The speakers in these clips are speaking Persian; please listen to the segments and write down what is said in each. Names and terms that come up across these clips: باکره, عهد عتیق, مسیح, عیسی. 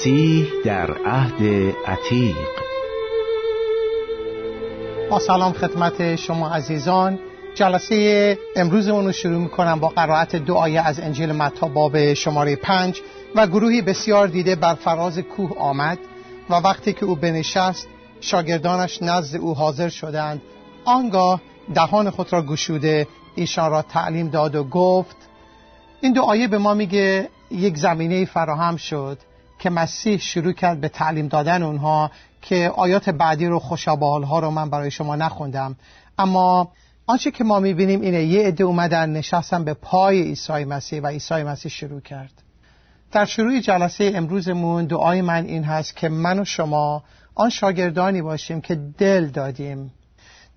مسیح در عهد عتیق. با سلام خدمت شما عزیزان، جلسه امروزمون رو شروع می‌کنم با قرائت دو آیه از انجیل متی باب شماره 5. و گروهی بسیار دیده بر فراز کوه آمد و وقتی که او بنشست شاگردانش نزد او حاضر شدند. آنگاه دهان خود را گشوده ایشان را تعلیم داد و گفت. این دو آیه به ما میگه یک زمینه فراهم شد که مسیح شروع کرد به تعلیم دادن اونها، که آیات بعدی رو خوشابالها رو من برای شما نخوندم، اما آنچه که ما میبینیم اینه یه عده اومدن نشستن به پای عیسی مسیح و عیسی مسیح شروع کرد. در شروع جلسه امروزمون دعای من این هست که من و شما آن شاگردانی باشیم که دل دادیم،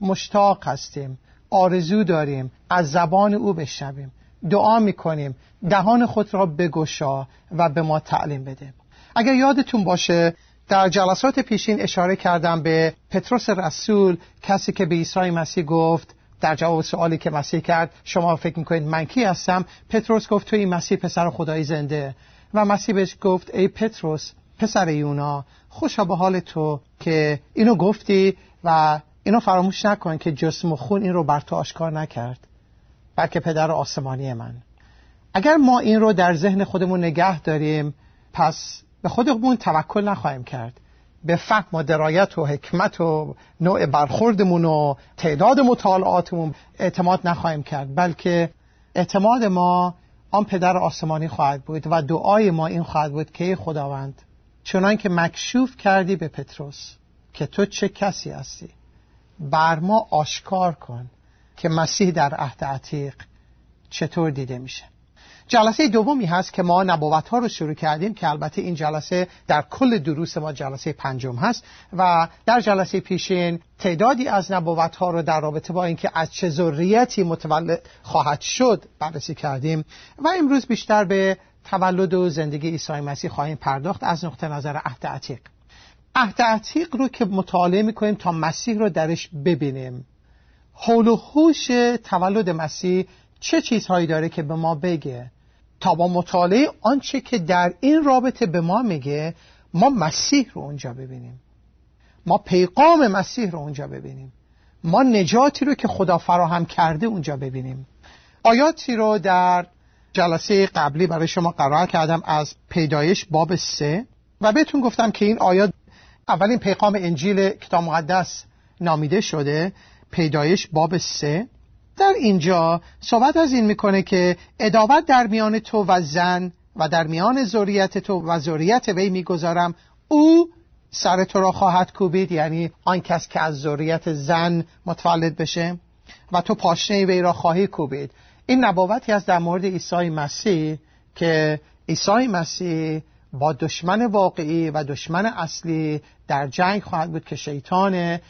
مشتاق هستیم، آرزو داریم از زبان او بشنویم، دعا میکنیم دهان خود را بگشا و به ما تعلیم بده. اگر یادتون باشه در جلسات پیشین اشاره کردم به پتروس رسول، کسی که به عیسی مسیح گفت در جواب سوالی که مسیح کرد شما فکر میکنید من کی هستم؟ پتروس گفت تو این مسیح پسر خدای زنده. و مسیح بهش گفت ای پتروس پسر یونا، خوشا به حال تو که اینو گفتی و اینو فراموش نکن که جسم و خون این رو بر تو آشکار نکرد بلکه پدر آسمانی من. اگر ما این رو در ذهن خودمون نگه داریم پس به خودمون توکل نخواهیم کرد، به فهم و درایت و حکمت و نوع برخوردمون و تعداد مطالعاتمون اعتماد نخواهیم کرد، بلکه اعتماد ما آن پدر آسمانی خواهد بود و دعای ما این خواهد بود که ای خداوند چنان که مکشوف کردی به پتروس که تو چه کسی هستی بر ما آشکار کن که مسیح در عهد عتیق چطور دیده میشه. جلسه دومی هست که ما نبوت ها رو شروع کردیم، که البته این جلسه در کل دروس ما جلسه پنجم هست و در جلسه پیشین تعدادی از نبوت ها رو در رابطه با اینکه از چه ذریتی متولد خواهد شد بررسی کردیم و امروز بیشتر به تولد و زندگی عیسی مسیح خواهیم پرداخت از نقطه نظر عهد عتیق. عهد عتیق رو که مطالعه می‌کنیم تا مسیح رو درش ببینیم، حول و حوش تولد مسیح چه چیزهایی داره که به ما بگه، تا با مطالعه آنچه که در این رابطه به ما میگه ما مسیح رو اونجا ببینیم، ما پیغام مسیح رو اونجا ببینیم، ما نجاتی رو که خدا فراهم کرده اونجا ببینیم. آیاتی رو در جلسه قبلی برای شما قرائت کردم از پیدایش باب 3 و بهتون گفتم که این آیات اولین پیغام انجیل کتاب مقدس نامیده شده. پیدایش باب 3 در اینجا صحبت از این میکنه که عداوت در میان تو و زن و در میان ذریت تو و ذریت وی میگذارم، او سر تو را خواهد کوبید، یعنی آن کس که از ذریت زن متولد بشه، و تو پاشنه وی را خواهی کوبید. این نبوتی است در مورد عیسی مسیح که عیسی مسیح با دشمن واقعی و دشمن اصلی در جنگ خواهد بود که شیطانه.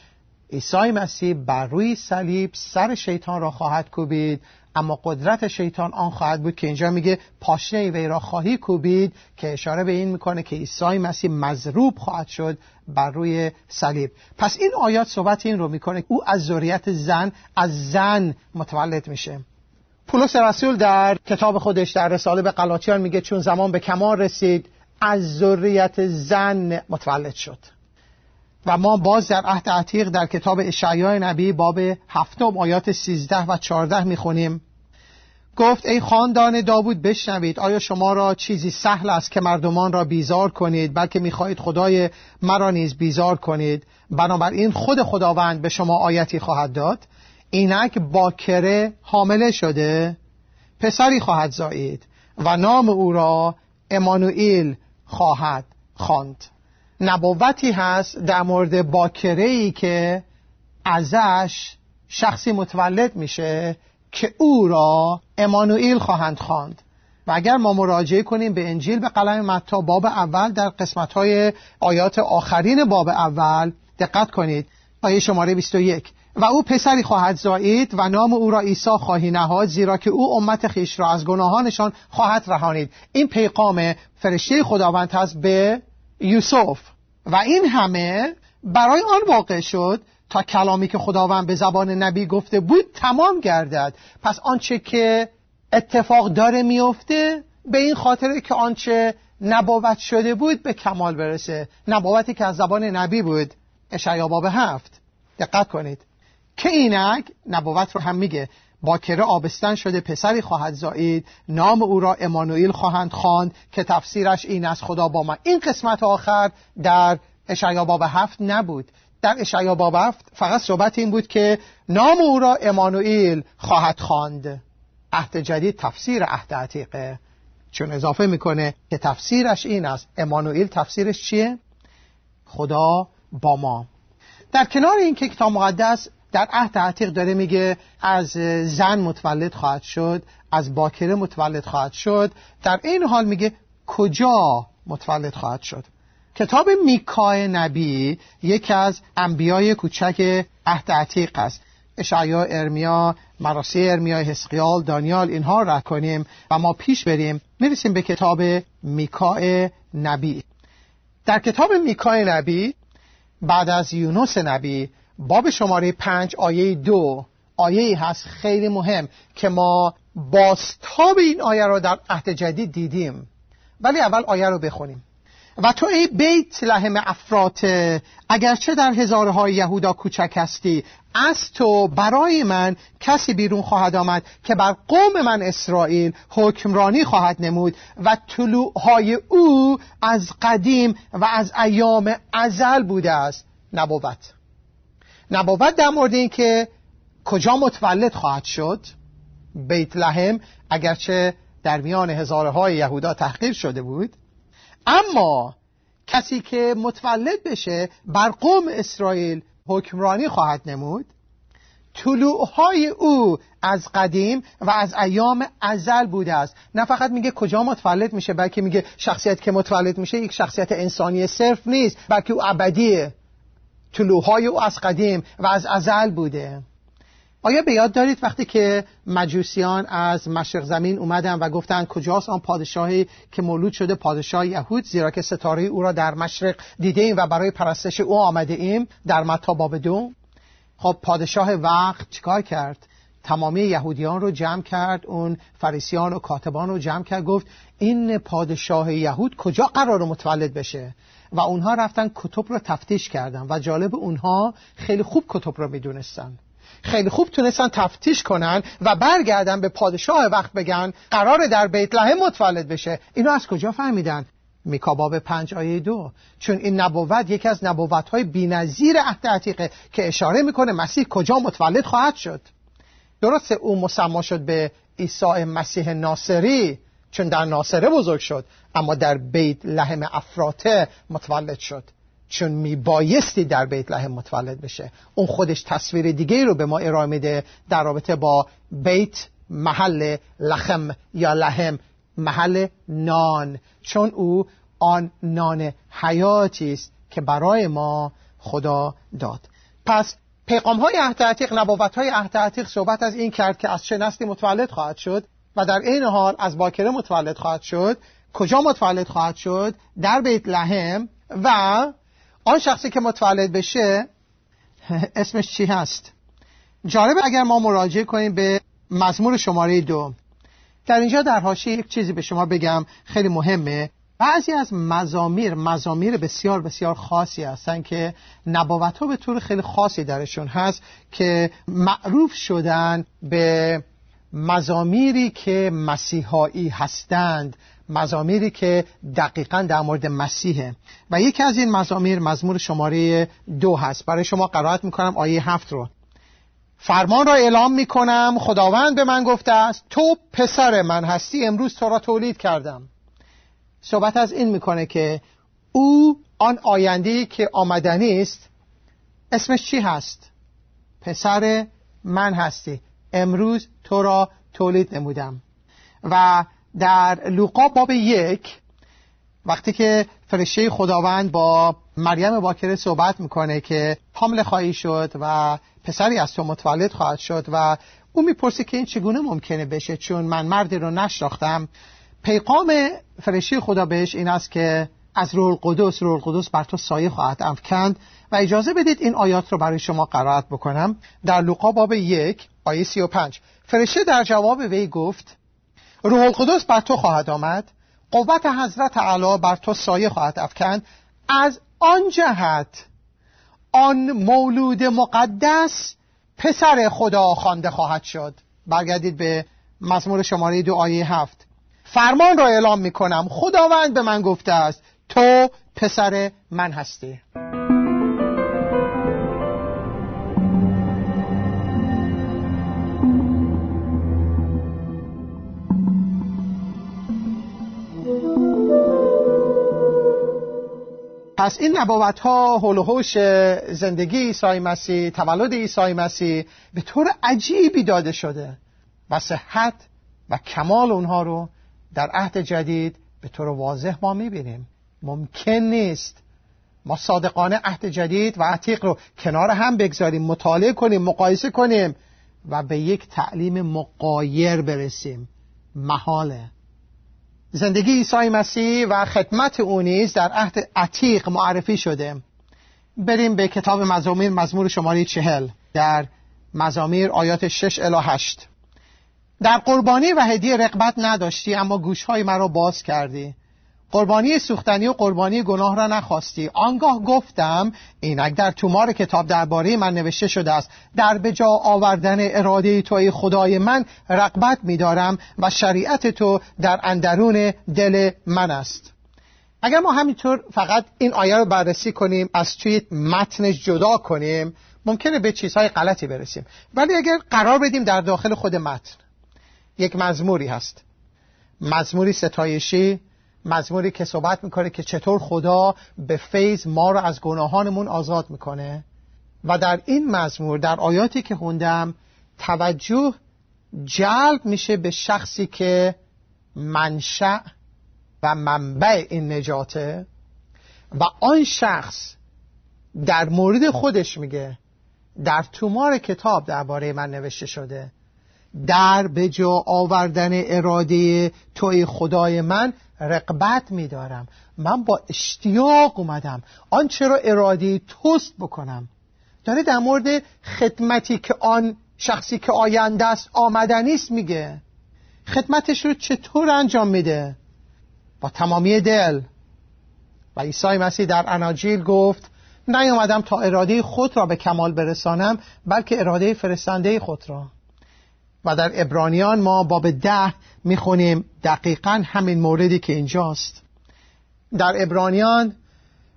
عیسی مسیح بر روی صلیب سر شیطان را خواهد کوبید، اما قدرت شیطان آن خواهد بود که اینجا میگه پاشنه وی را خواهی کوبید، که اشاره به این میکنه که عیسی مسیح مضروب خواهد شد بر روی صلیب. پس این آیات صحبت این رو میکنه او از ذریت زن، از زن متولد میشه. پولس رسول در کتاب خودش در رساله به غلاطیان میگه چون زمان به کمال رسید از ذریت زن متولد شد. و ما باز در عهد عتیق در کتاب اشعیا نبی باب 7 آیات 13 و 14 میخونیم. گفت ای خاندان داوود بشنوید، آیا شما را چیزی سهل است که مردمان را بیزار کنید، بلکه میخواهید خدای مرا نیز بیزار کنید، بنابراین خود خداوند به شما آیتی خواهد داد. اینک باکره حامله شده، پسری خواهد زایید و نام او را امانوئیل خواهد خواند. نبوتی هست در مورد باکره‌ای که ازش شخصی متولد میشه که او را امانوئیل خواهند خواند. و اگر ما مراجعه کنیم به انجیل به قلم متی باب اول در قسمت‌های آیات آخرین باب اول دقت کنید، آیه شماره 21 و او پسری خواهد زایید و نام او را عیسی خواهی نهاد، زیرا که او امت خیش را از گناهانشان خواهد رهانید. این پیغام فرشته خداوند هست به یوسف و این همه برای آن واقع شد تا کلامی که خداوند به زبان نبی گفته بود تمام گردد. پس آنچه که اتفاق داره میفته به این خاطره که آنچه نبوت شده بود به کمال برسه. نبوتی که از زبان نبی بود، اشعیا باب 7. دقت کنید که اینک نبوت رو هم میگه باکره آبستن شده، پسری خواهد زایید، نام او را امانوئیل خواهند خواند که تفسیرش این است خدا با من. این قسمت آخر در اشعیا باب 7 نبود. در اشعیا باب 7 فقط صحبت این بود که نام او را امانوئیل خواهد خواند. عهد جدید تفسیر عهد عتیقه، چون اضافه میکنه که تفسیرش این است. امانوئیل تفسیرش چیه؟ خدا با ما. در کنار این که کتاب مقدس در عهد عتیق داره میگه از زن متولد خواهد شد، از باکره متولد خواهد شد، در این حال میگه کجا متولد خواهد شد. کتاب میکای نبی یکی از انبیای کوچک عهد عتیق است. اشعیا، ارمیا، مرثیه ارمیا، حزقیال، دانیال، اینها را کنیم و ما پیش بریم، میرسیم به کتاب میکای نبی. در کتاب میکای نبی بعد از یونس نبی باب شماره 5 آیه 2 آیه هست خیلی مهم که ما بازتاب این آیه را در عهد جدید دیدیم، ولی اول آیه رو بخونیم. و تو ای بیت لحم افراته، اگرچه در هزارهای یهودا کوچک هستی، از تو برای من کسی بیرون خواهد آمد که بر قوم من اسرائیل حکمرانی خواهد نمود و طلوعهای او از قدیم و از ایام ازل بوده است. نبوت در مورد این که کجا متولد خواهد شد. بیت لحم اگرچه در میان هزارهای یهودا تحقیر شده بود، اما کسی که متولد بشه بر قوم اسرائیل حکمرانی خواهد نمود. طلوعهای او از قدیم و از ایام ازل بوده است. نه فقط میگه کجا متولد میشه، بلکه میگه شخصیت که متولد میشه یک شخصیت انسانی صرف نیست، بلکه او ابدیه. طلوعهای او از قدیم و از ازل بوده. آیا به یاد دارید وقتی که مجوسیان از مشرق زمین اومدن و گفتن کجاست آن پادشاهی که مولود شده پادشاه یهود، زیرا که ستاره او را در مشرق دیده ایم و برای پرستش او آمده ایم، در متی باب 2. خب پادشاه وقت چیکار کرد؟ تمامی یهودیان رو جمع کرد، اون فریسیان و کاتبان رو جمع کرد، گفت این پادشاه یهود کجا قرار متولد بشه؟ و اونها رفتن کتب رو تفتیش کردن و جالب اونها خیلی خوب کتب رو میدونستن، خیلی خوب تونستن تفتیش کنن و برگردن به پادشاه وقت بگن قراره در بیت لحم متولد بشه. اینو از کجا فهمیدن؟ میکا باب 5 آیه 2. چون این نبوت یکی از نبوت‌های بی‌نظیر عهد عتیقه که اشاره میکنه مسیح کجا متولد خواهد شد. درسته او مسمی شد به عیسی مسیح ناصری چون در ناصره بزرگ شد، اما در بیت لحم افراته متولد شد چون میبایستی در بیت لحم متولد بشه. اون خودش تصویر دیگه رو به ما ارائه میده در رابطه با بیت، محل لحم یا لحم، محل نان، چون او آن نان حیاتی است که برای ما خدا داد. پس پیغام‌های عهد عتیق، نبوت‌های عهد عتیق صحبت از این کرد که از چه نسلی متولد خواهد شد و در این حال از باکره متولد خواهد شد. کجا متولد خواهد شد؟ در بیت لحم. و آن شخصی که متولد بشه اسمش چی هست؟ جالب اگر ما مراجعه کنیم به مزمور شماره 2. در اینجا در حاشیه یک چیزی به شما بگم خیلی مهمه. بعضی از مزامیر بسیار بسیار خاصی هستن که نبوت‌ها به طور خیلی خاصی درشون هست که معروف شدن به مزامیری که مسیحایی هستند، مزامیری که دقیقاً در مورد مسیحه. و یکی از این مزامیر مزمور شماره 2 هست. برای شما قرائت میکنم آیه 7 رو. فرمان را اعلام میکنم، خداوند به من گفته است تو پسر من هستی، امروز تو را تولید کردم. صحبت از این میکنه که او آن آینده‌ای که آمدنی است اسمش چی هست؟ پسر من هستی، امروز تو را تولید نمودم. و در لوقا باب 1 وقتی که فرشته خداوند با مریم باکره صحبت میکنه که حامل خواهی شد و پسری از تو متولد خواهد شد و او میپرسه که این چگونه ممکنه بشه چون من مردی رو نشناختم. پیغام فرشته خدا بهش این است که از روح القدس بر تو سایه خواهد افکند. و اجازه بدید این آیات رو برای شما قرائت بکنم در لوقا باب 1 آیه 35. فرشته در جواب وی گفت روح القدس بر تو خواهد آمد، قوت حضرت اعلی بر تو سایه خواهد افکند، از آن جهت آن مولود مقدس پسر خدا خوانده خواهد شد. برگردید به مزمور شماره 2 آیه 7. فرمان را اعلام می کنم، خداوند به من گفته است تو پسر من هستی. پس این نبوت ها، حول و حوش زندگی عیسی مسیح، تولد عیسی مسیح به طور عجیبی داده شده و صحت و کمال اونها رو در عهد جدید به طور واضح ما میبینیم. ممکن نیست ما صادقانه عهد جدید و عتیق رو کنار هم بگذاریم، مطالعه کنیم، مقایسه کنیم و به یک تعلیم مغایر برسیم. محاله. زندگی عیسی مسیح و خدمت او نیز در عهد عتیق معرفی شده. بریم به کتاب مزامیر، مزمور شماره 40، در مزامیر آیات 6 الی 8. در قربانی و هدیه رغبت نداشتی، اما گوشهای مرا باز کردی. قربانی سوختنی و قربانی گناه را نخواستی. آنگاه گفتم اینک در تومار کتاب درباره من نوشته شده است، در به جا آوردن اراده تو ای خدای من رغبت می‌دارم و شریعت تو در اندرون دل من است. اگر ما همینطور فقط این آیه رو بررسی کنیم، از توی متنش جدا کنیم، ممکنه به چیزهای غلطی برسیم. ولی اگر قرار بدیم در داخل خود متن، یک مزموری هست، مزموری ستایشی، مزموری که صحبت میکنه که چطور خدا به فیض ما رو از گناهانمون آزاد میکنه، و در این مزمور در آیاتی که خوندم توجه جلب میشه به شخصی که منشأ و منبع این نجاته و آن شخص در مورد خودش میگه در تومار کتاب درباره من نوشته شده، در به جا آوردن اراده توی خدای من رقبت می‌دارم. من با اشتیاق اومدم آنچه را اراده توست بکنم. داره در مورد خدمتی که آن شخصی که آینده است، آمدنی است، میگه خدمتش رو چطور انجام میده؟ با تمامی دل. و عیسی مسیح در اناجیل گفت نیامدم تا اراده خود را به کمال برسانم، بلکه اراده فرستنده خود را. و در عبرانیان ما باب 10 میخونیم دقیقاً همین موردی که اینجاست. در عبرانیان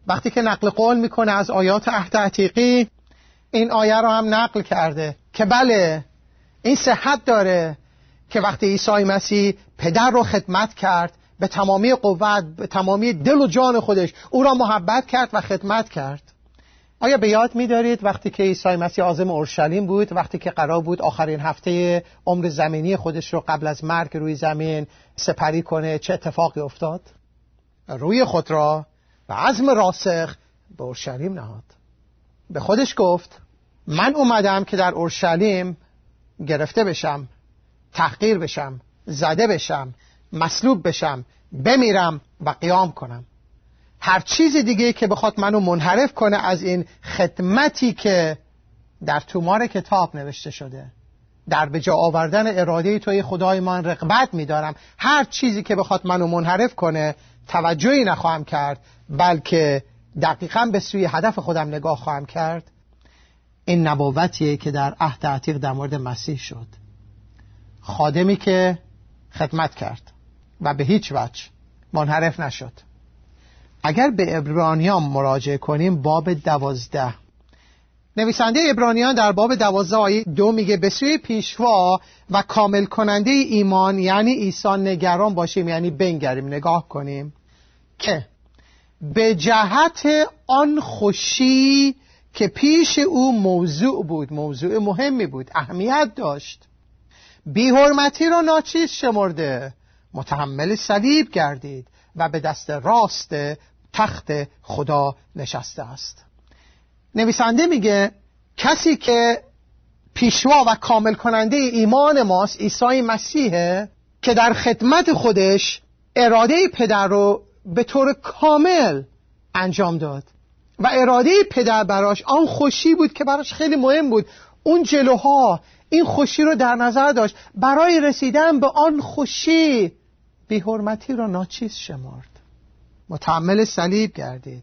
وقتی که نقل قول میکنه از آیات عهد عتیقی، این آیه رو هم نقل کرده که بله این صحت داره که وقتی عیسی مسیح پدر رو خدمت کرد به تمامی قوت، به تمامی دل و جان خودش او را محبت کرد و خدمت کرد. آیا به یاد می‌دارید وقتی که عیسی مسیح عازم اورشلیم بود، وقتی که قرار بود آخرین هفته عمر زمینی خودش رو قبل از مرگ روی زمین سپری کنه، چه اتفاقی افتاد؟ روی خود را و عزم راسخ به اورشلیم نهاد. به خودش گفت من اومدم که در اورشلیم گرفته بشم، تحقیر بشم، زده بشم، مصلوب بشم، بمیرم و قیام کنم. هر چیز دیگه که بخواد منو منحرف کنه از این خدمتی که در تومار کتاب نوشته شده، در به جا آوردن اراده توی خدای من رغبت می‌دارم، هر چیزی که بخواد منو منحرف کنه توجهی نخواهم کرد، بلکه دقیقاً به سوی هدف خودم نگاه خواهم کرد. این نبوتیه که در عهد عتیق در مورد مسیح شد. خادمی که خدمت کرد و به هیچ وجه منحرف نشد. اگر به عبرانیان مراجعه کنیم، باب 12، نویسنده عبرانیان در باب 12 آیه 2 میگه به سوی پیشوا و کامل کننده ایمان، یعنی عیسی نگران باشیم، یعنی بنگریم، نگاه کنیم که به جهت آن خوشی که پیش او موضوع بود، موضوع مهمی بود، اهمیت داشت، بی حرمتی را ناچیز شمرده، متحمل صلیب گردید و به دست راست تخت خدا نشسته است. نویسنده میگه کسی که پیشوا و کامل کننده ایمان ماست عیسی مسیحه، که در خدمت خودش اراده پدر رو به طور کامل انجام داد و اراده پدر براش آن خوشی بود که براش خیلی مهم بود. اون جلوها این خوشی رو در نظر داشت، برای رسیدن به آن خوشی بی‌حرمتی را ناچیز شمرد، متحمل صلیب گردید،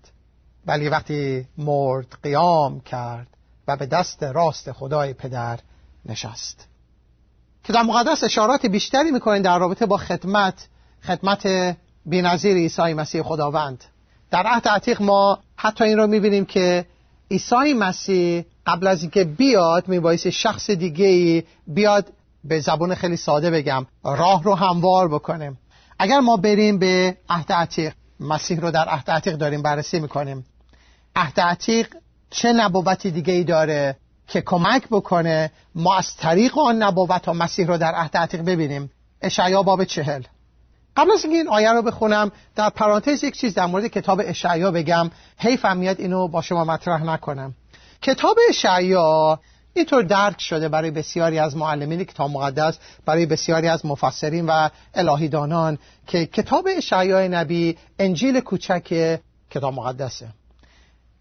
ولی وقتی مرد قیام کرد و به دست راست خدای پدر نشست. کتاب مقدس اشارات بیشتری میکنه در رابطه با خدمت بی‌نظیر عیسی مسیح خداوند. در عهد عتیق ما حتی این رو میبینیم که عیسی مسیح قبل از اینکه بیاد میبایستی شخص دیگه‌ای بیاد، به زبان خیلی ساده بگم، راه رو هموار بکنیم. اگر ما بریم به عهد عتیق، مسیح رو در عهد عتیق داریم بررسی میکنیم، عهد عتیق چه نبوتی دیگه‌ای داره که کمک بکنه ما از طریق آن نبوت ها مسیح رو در عهد عتیق ببینیم؟ اشعیا باب 40. قبل از اینکه این آیه رو بخونم، در پرانتز یک چیز در مورد کتاب اشعیا بگم. حیفم میاد اینو با شما مطرح نکنم. کتاب اشعیا اینطور درک شده برای بسیاری از معلمین کتاب مقدس، برای بسیاری از مفسرین و الهیدانان، که کتاب اشعیا نبی انجیل کوچک کتاب مقدسه.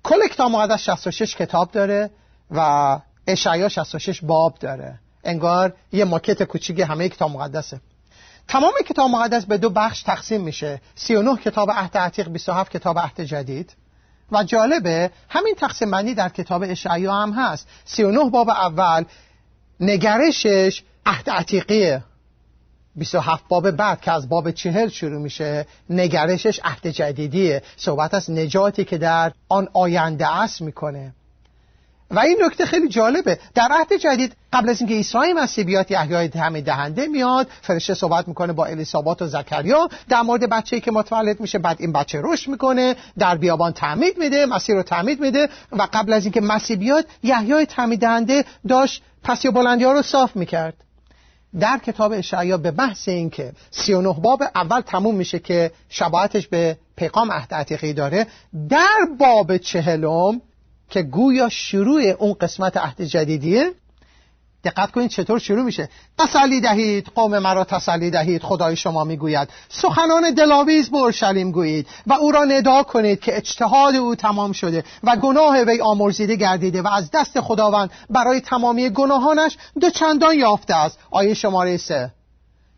کل کتاب مقدس 66 کتاب داره و اشعیا 66 باب داره. انگار یه ماکت کوچیک همه کتاب مقدسه. تمام کتاب مقدس به دو بخش تقسیم میشه: 39 کتاب عهد عتیق، 27 کتاب عهد جدید. و جالبه همین تقسیم بندی در کتاب اشعیا هم هست. 39 باب اول نگرشش عهد عتیقیه، 27 باب بعد که از باب 40 شروع میشه نگرشش عهد جدیدیه، صحبت از نجاتی که در آن آینده است میکنه. و این نکته خیلی جالبه، در عهد جدید قبل از اینکه عیسی مسیح بیاد، یحیای تعمید دهنده میاد، فرشته صحبت میکنه با الیسابات و زکریا در مورد بچه‌ای که متولد میشه، بعد این بچه رشد میکنه، در بیابان تعمید میده، مسیح رو تعمید میده. و قبل از اینکه مسیح بیاد، یحیای تعمید دهنده داشت پستی و بلندی‌ها رو صاف میکرد. در کتاب اشعیا به بحث این که 39 باب اول تموم میشه که شباهتش به پیغام عهد عتیقی داره، در باب 40 که گویا شروع اون قسمت عهد جدیدیه، دقت کنید چطور شروع میشه: تسلی دهید قوم مرا، تسلی دهید خدای شما میگوید، سخنان دلاویز به اورشلیم گویید و او را ندا کنید که اجتهاد او تمام شده و گناه وی آمرزیده گردیده و از دست خداوند برای تمامی گناهانش دو چندان یافته است. آیه شماره 3: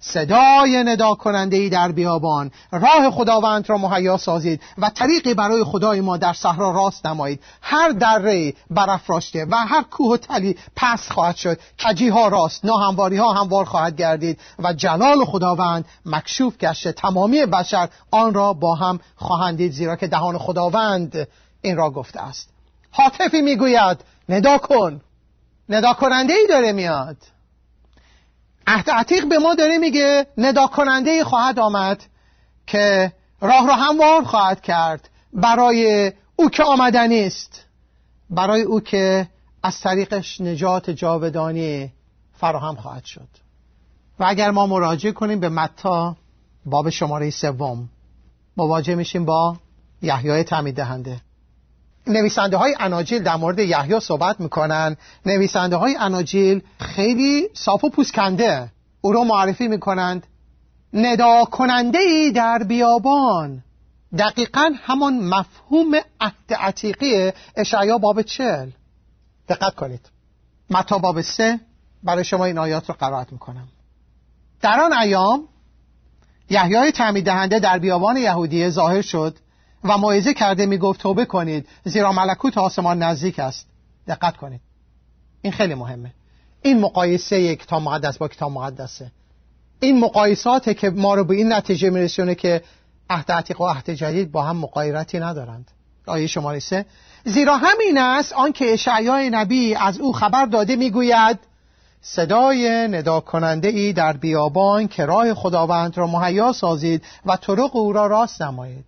صدای ندا کننده‌ای در بیابان، راه خداوند را مهیا سازید و طریقی برای خدای ما در صحرا راست نمایید. هر دره‌ای برافراشته و هر کوه و تلی پست خواهد شد، کجی‌ها راست، ناهمواری‌ها هموار خواهد گردید و جلال خداوند مکشوف گشته، تمامی بشر آن را با هم خواهند دید، زیرا که دهان خداوند این را گفته است. هاتفی میگوید ندا کن. ندا کننده‌ای داره میاد. عهد عتیق به ما داره میگه ندا کننده‌ای خواهد آمد که راه را هموار خواهد کرد برای او که آمدنی است، برای او که از طریقش نجات جاودانی فراهم خواهد شد. و اگر ما مراجعه کنیم به متی باب شماره 3 مواجه میشیم با یحیای تعمید دهنده. نویسنده های اناجیل در مورد یحیی صحبت میکنن. نویسنده های اناجیل خیلی صاف و پوسکنده او رو معرفی میکنند: ندا کننده‌ای در بیابان. دقیقاً همان مفهوم عهد عتیقی اشعیا باب 40. دقت کنید، متی باب 3 برای شما این آیات رو قرائت میکنم: در آن ایام یحیی تعمید دهنده در بیابان یهودیه ظاهر شد و موعظه کرده میگفت توبه کنید، زیرا ملکوت آسمان نزدیک است. دقت کنید، این خیلی مهمه. این مقایسه کتاب مقدس با کتاب مقدسه. این مقایساته که ما رو به این نتیجه میرسونه که عهد عتیق و عهد جدید با هم مغایرتی ندارند. آیه شماره 3: زیرا همین است آنکه اشعیا نبی از او خبر داده میگوید، صدای ندا کننده ای در بیابان که راه خداوند را مهیا سازید و طرق او را راست نمایید.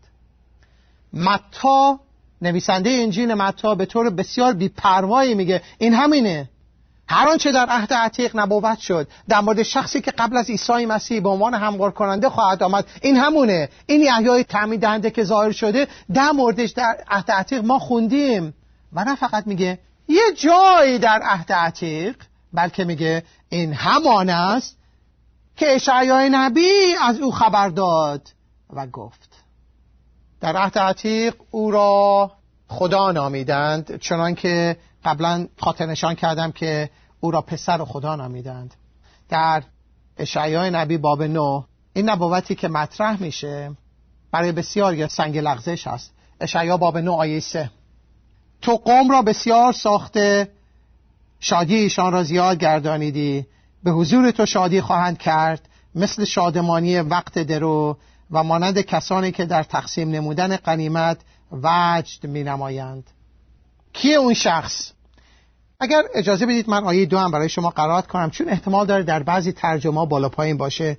متی، نویسنده انجیل متی، به طور بسیار بی‌پروایی میگه این همینه. هر آنچه در عهد عتیق نبوت شد در مورد شخصی که قبل از عیسی مسیح به عنوان هموار کننده خواهد آمد، این همونه. این یحیای تعمید دهنده که ظاهر شده در موردش در عهد عتیق ما خوندیم. و نه فقط میگه یه جایی در عهد عتیق، بلکه میگه این همان است که اشعیا نبی از او خبر داد و گفت. در عهد عتیق او را خدا نامیدند، چنان که قبلا خاطر نشان کردم که او را پسر خدا نامیدند. در اشعیا نبی باب 9 این نبوتی که مطرح میشه برای بسیاری سنگ لغزش است. اشعیا باب 9 آیه 3: تو قوم را بسیار ساخته، شادی ایشان را زیاد گردانیدی، به حضور تو شادی خواهند کرد مثل شادمانی وقت درو و مانند کسانی که در تقسیم نمودن غنیمت وجد می نمایند. کیه اون شخص؟ اگر اجازه بدید من آیه 2 هم برای شما قرائت کنم، چون احتمال داره در بعضی ترجمه‌ها بالا پایین باشه.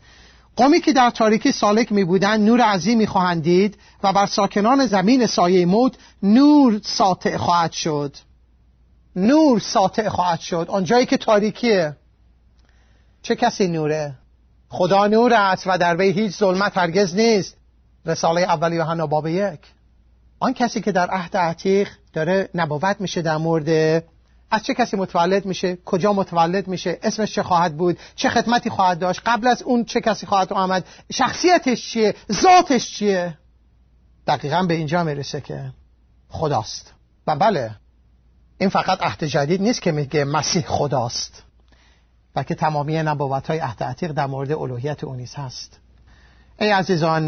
قومی که در تاریکی سالک می بودن نور عظیمی خواهند دید و بر ساکنان زمین سایه موت نور ساطع خواهد شد. نور ساطع خواهد شد. آنجایی که تاریکیه چه کسی نوره؟ خدا نور است و در وی هیچ ظلمت هرگز نیست. رساله اول یوحنا باب 1. آن کسی که در عهد عتیق داره نبوت میشه در مورد از چه کسی متولد میشه، کجا متولد میشه، اسمش چه خواهد بود، چه خدمتی خواهد داشت، قبل از اون چه کسی خواهد آمد، شخصیتش چیه، ذاتش چیه، دقیقاً به اینجا میرسه که خداست. و بله، این فقط عهد جدید نیست که میگه مسیح خداست، بلکه تمامی نبوت‌های عهد عتیق در مورد الوهیت او نیز هست. ای عزیزان،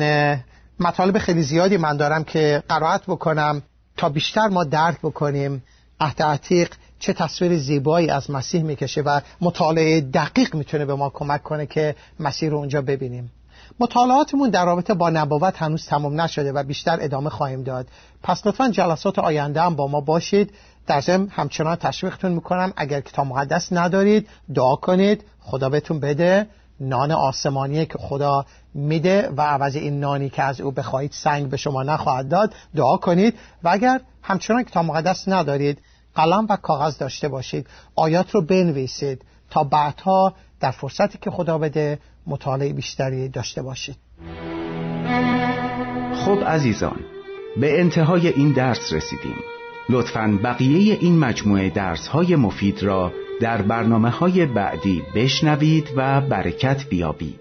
مطالب خیلی زیادی من دارم که قرائت بکنم تا بیشتر ما درک بکنیم عهد عتیق چه تصویر زیبایی از مسیح میکشه و مطالعه دقیق میتونه به ما کمک کنه که مسیح رو اونجا ببینیم. مطالعاتمون در رابطه با نبوت هنوز تمام نشده و بیشتر ادامه خواهیم داد. پس لطفاً جلسات آینده هم با ما باشید. در ضمن همچنان تشویقتون میکنم اگر کتاب مقدس ندارید دعا کنید، خدا بهتون بده. نان آسمانیه که خدا میده و عوض این نانی که از او بخواید سنگ به شما نخواهد داد. دعا کنید. و اگر همچنان کتاب مقدس ندارید قلم و کاغذ داشته باشید، آیات رو بنویسید تا بعدها در فرصتی که خدا بده مطالعه بیشتری داشته باشید. خب عزیزان، به انتهای این درس رسیدیم. لطفاً بقیه این مجموعه درس‌های مفید را در برنامه‌های بعدی بشنوید و برکت بیابید.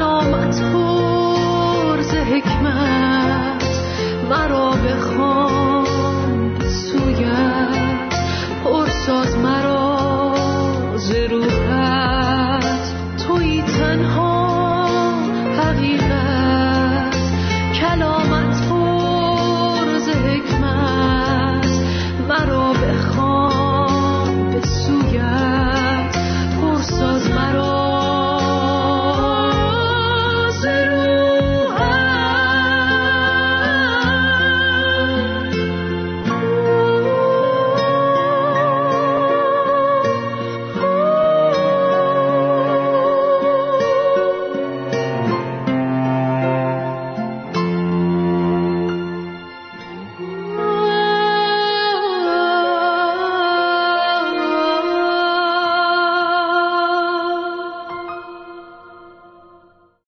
کلامت پر ز حکمت، مرا بخوان به سویت، پرساز مرا ز روحت، تویی تنها حقیقت.